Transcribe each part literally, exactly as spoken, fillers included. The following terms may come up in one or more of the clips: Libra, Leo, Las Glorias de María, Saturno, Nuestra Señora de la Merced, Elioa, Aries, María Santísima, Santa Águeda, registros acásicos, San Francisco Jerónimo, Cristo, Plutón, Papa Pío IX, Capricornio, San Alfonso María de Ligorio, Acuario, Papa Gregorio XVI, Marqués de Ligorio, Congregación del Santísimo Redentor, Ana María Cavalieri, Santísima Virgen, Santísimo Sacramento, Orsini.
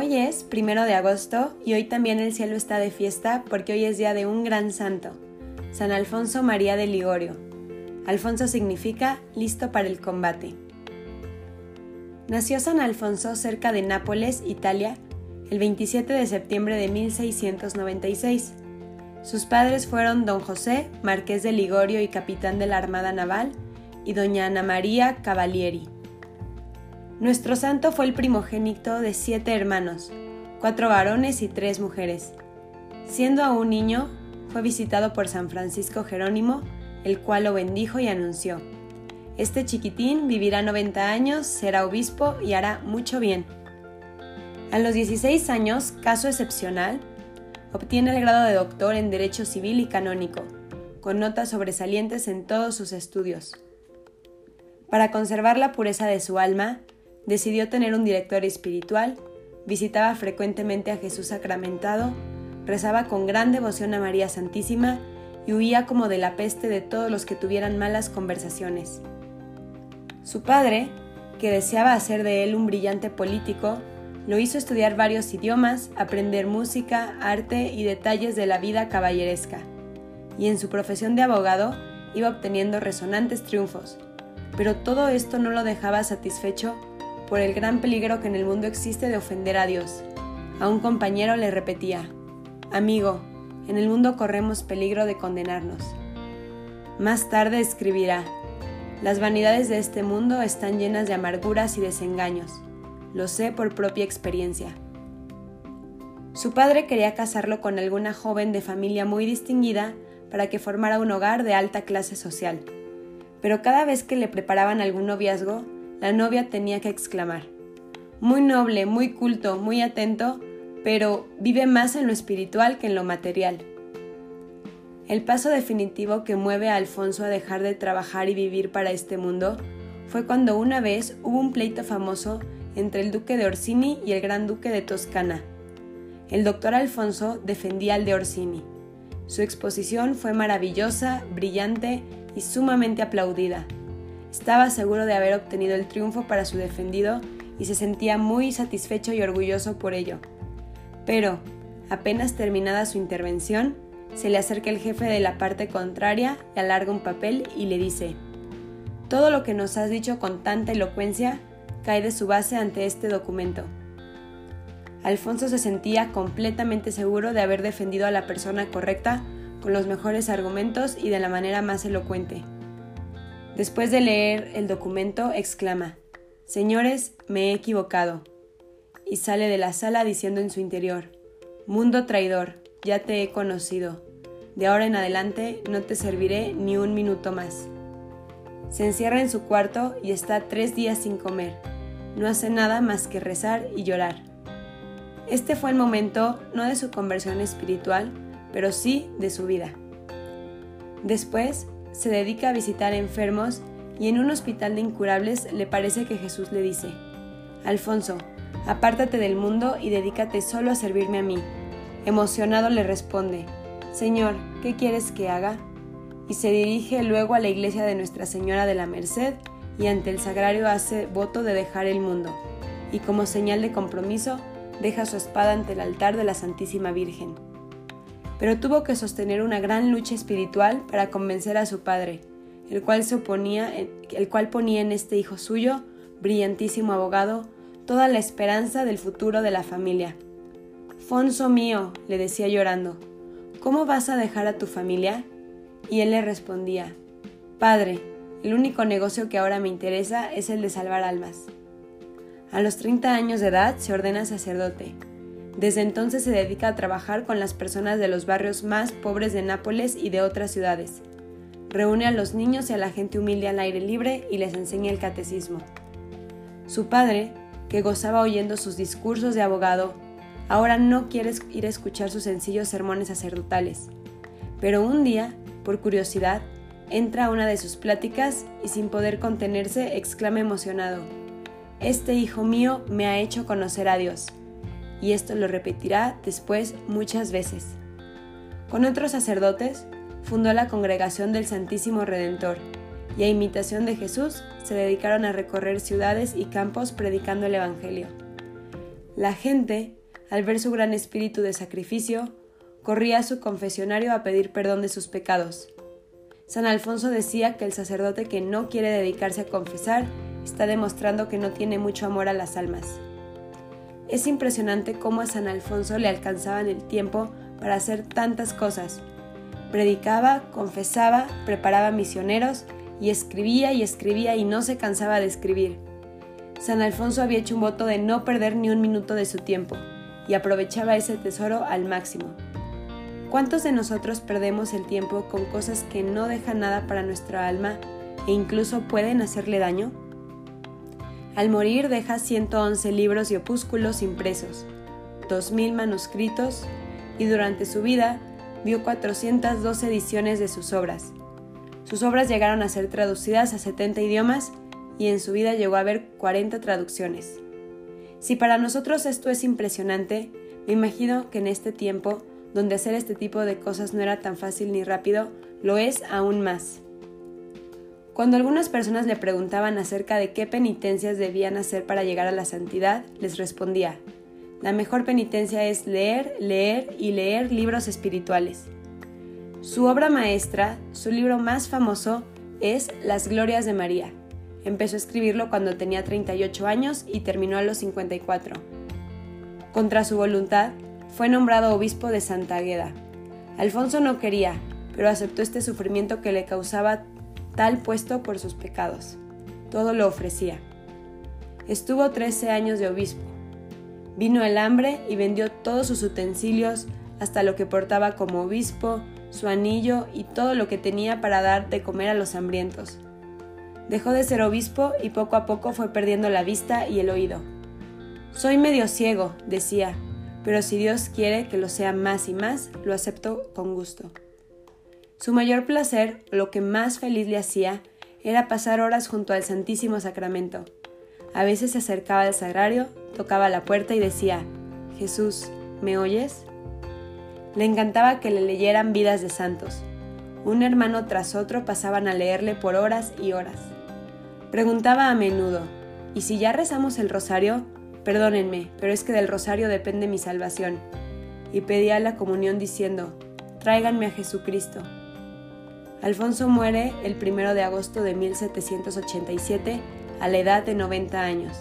hoy es primero de agosto y hoy también el cielo está de fiesta porque hoy es día de un gran santo, San Alfonso María de Ligorio. Alfonso significa listo para el combate. Nació San Alfonso cerca de Nápoles, Italia, el veintisiete de septiembre de mil seiscientos noventa y seis. Sus padres fueron don José, marqués de Ligorio y capitán de la Armada Naval, y doña Ana María Cavalieri. Nuestro santo fue el primogénito de siete hermanos, cuatro varones y tres mujeres. Siendo aún niño, fue visitado por San Francisco Jerónimo, el cual lo bendijo y anunció: este chiquitín vivirá noventa años, será obispo y hará mucho bien. A los dieciséis años, caso excepcional, obtiene el grado de doctor en Derecho Civil y Canónico, con notas sobresalientes en todos sus estudios. Para conservar la pureza de su alma, decidió tener un director espiritual, visitaba frecuentemente a Jesús sacramentado, rezaba con gran devoción a María Santísima y huía como de la peste de todos los que tuvieran malas conversaciones. Su padre, que deseaba hacer de él un brillante político, lo hizo estudiar varios idiomas, aprender música, arte y detalles de la vida caballeresca, y en su profesión de abogado iba obteniendo resonantes triunfos, pero todo esto no lo dejaba satisfecho por el gran peligro que en el mundo existe de ofender a Dios. A un compañero le repetía: «Amigo, en el mundo corremos peligro de condenarnos». Más tarde escribirá: «Las vanidades de este mundo están llenas de amarguras y desengaños. Lo sé por propia experiencia». Su padre quería casarlo con alguna joven de familia muy distinguida para que formara un hogar de alta clase social. Pero cada vez que le preparaban algún noviazgo, la novia tenía que exclamar: «Muy noble, muy culto, muy atento, pero vive más en lo espiritual que en lo material». El paso definitivo que mueve a Alfonso a dejar de trabajar y vivir para este mundo fue cuando una vez hubo un pleito famoso entre el duque de Orsini y el gran duque de Toscana. El doctor Alfonso defendía al de Orsini. Su exposición fue maravillosa, brillante y sumamente aplaudida. Estaba seguro de haber obtenido el triunfo para su defendido y se sentía muy satisfecho y orgulloso por ello. Pero, apenas terminada su intervención, se le acerca el jefe de la parte contraria, le alarga un papel y le dice: «Todo lo que nos has dicho con tanta elocuencia cae de su base ante este documento». Alfonso se sentía completamente seguro de haber defendido a la persona correcta con los mejores argumentos y de la manera más elocuente. Después de leer el documento, exclama: «Señores, me he equivocado», y sale de la sala diciendo en su interior: «Mundo traidor, ya te he conocido. De ahora en adelante no te serviré ni un minuto más». Se encierra en su cuarto y está tres días sin comer. No hace nada más que rezar y llorar. Este fue el momento no de su conversión espiritual, pero sí de su vida. Después se dedica a visitar enfermos y en un hospital de incurables le parece que Jesús le dice: «Alfonso, apártate del mundo y dedícate solo a servirme a mí». Emocionado le responde: «Señor, ¿qué quieres que haga?», y se dirige luego a la iglesia de Nuestra Señora de la Merced y ante el sagrario hace voto de dejar el mundo, y como señal de compromiso deja su espada ante el altar de la Santísima Virgen. Pero tuvo que sostener una gran lucha espiritual para convencer a su padre, el cual se oponía, el cual ponía en este hijo suyo, brillantísimo abogado, toda la esperanza del futuro de la familia. «Fonso mío», le decía llorando, «¿cómo vas a dejar a tu familia?». Y él le respondía: «Padre, el único negocio que ahora me interesa es el de salvar almas». A los treinta años de edad se ordena sacerdote. Desde entonces se dedica a trabajar con las personas de los barrios más pobres de Nápoles y de otras ciudades. Reúne a los niños y a la gente humilde al aire libre y les enseña el catecismo. Su padre, que gozaba oyendo sus discursos de abogado, ahora no quiere ir a escuchar sus sencillos sermones sacerdotales. Pero un día, por curiosidad, entra a una de sus pláticas y sin poder contenerse exclama emocionado: «Este hijo mío me ha hecho conocer a Dios». Y esto lo repetirá después muchas veces. Con otros sacerdotes, fundó la Congregación del Santísimo Redentor y a imitación de Jesús se dedicaron a recorrer ciudades y campos predicando el Evangelio. La gente, al ver su gran espíritu de sacrificio, corría a su confesionario a pedir perdón de sus pecados. San Alfonso decía que el sacerdote que no quiere dedicarse a confesar está demostrando que no tiene mucho amor a las almas. Es impresionante cómo a San Alfonso le alcanzaban el tiempo para hacer tantas cosas. Predicaba, confesaba, preparaba misioneros y escribía y escribía y no se cansaba de escribir. San Alfonso había hecho un voto de no perder ni un minuto de su tiempo y aprovechaba ese tesoro al máximo. ¿Cuántos de nosotros perdemos el tiempo con cosas que no dejan nada para nuestra alma e incluso pueden hacerle daño? Al morir deja ciento once libros y opúsculos impresos, dos mil manuscritos y durante su vida vio cuatrocientas doce ediciones de sus obras. Sus obras llegaron a ser traducidas a setenta idiomas y en su vida llegó a haber cuarenta traducciones. Si para nosotros esto es impresionante, me imagino que en este tiempo, donde hacer este tipo de cosas no era tan fácil ni rápido, lo es aún más. Cuando algunas personas le preguntaban acerca de qué penitencias debían hacer para llegar a la santidad, les respondía: la mejor penitencia es leer, leer y leer libros espirituales. Su obra maestra, su libro más famoso, es Las Glorias de María. Empezó a escribirlo cuando tenía treinta y ocho años y terminó a los cincuenta y cuatro. Contra su voluntad, fue nombrado obispo de Santa Águeda. Alfonso no quería, pero aceptó este sufrimiento que le causaba tal puesto por sus pecados. Todo lo ofrecía. Estuvo trece años de obispo. Vino el hambre y vendió todos sus utensilios, hasta lo que portaba como obispo, su anillo y todo lo que tenía para dar de comer a los hambrientos. Dejó de ser obispo y poco a poco fue perdiendo la vista y el oído. «Soy medio ciego», decía, «pero si Dios quiere que lo sea más y más, lo acepto con gusto». Su mayor placer, lo que más feliz le hacía, era pasar horas junto al Santísimo Sacramento. A veces se acercaba al sagrario, tocaba la puerta y decía: «Jesús, ¿me oyes?». Le encantaba que le leyeran vidas de santos. Un hermano tras otro pasaban a leerle por horas y horas. Preguntaba a menudo: «¿Y si ya rezamos el rosario? Perdónenme, pero es que del rosario depende mi salvación». Y pedía la comunión diciendo: «Tráiganme a Jesucristo». Alfonso muere el primero de agosto de mil setecientos ochenta y siete a la edad de noventa años.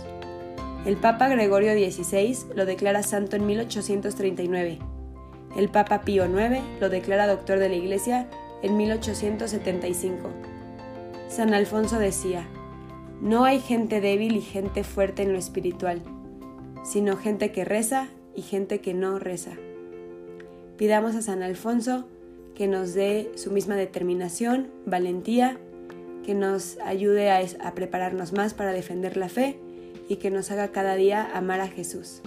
El Papa Gregorio dieciséis lo declara santo en mil ochocientos treinta y nueve. El Papa Pío noveno lo declara doctor de la Iglesia en mil ochocientos setenta y cinco. San Alfonso decía: «No hay gente débil y gente fuerte en lo espiritual, sino gente que reza y gente que no reza». Pidamos a San Alfonso que nos dé su misma determinación, valentía, que nos ayude a, a prepararnos más para defender la fe y que nos haga cada día amar a Jesús.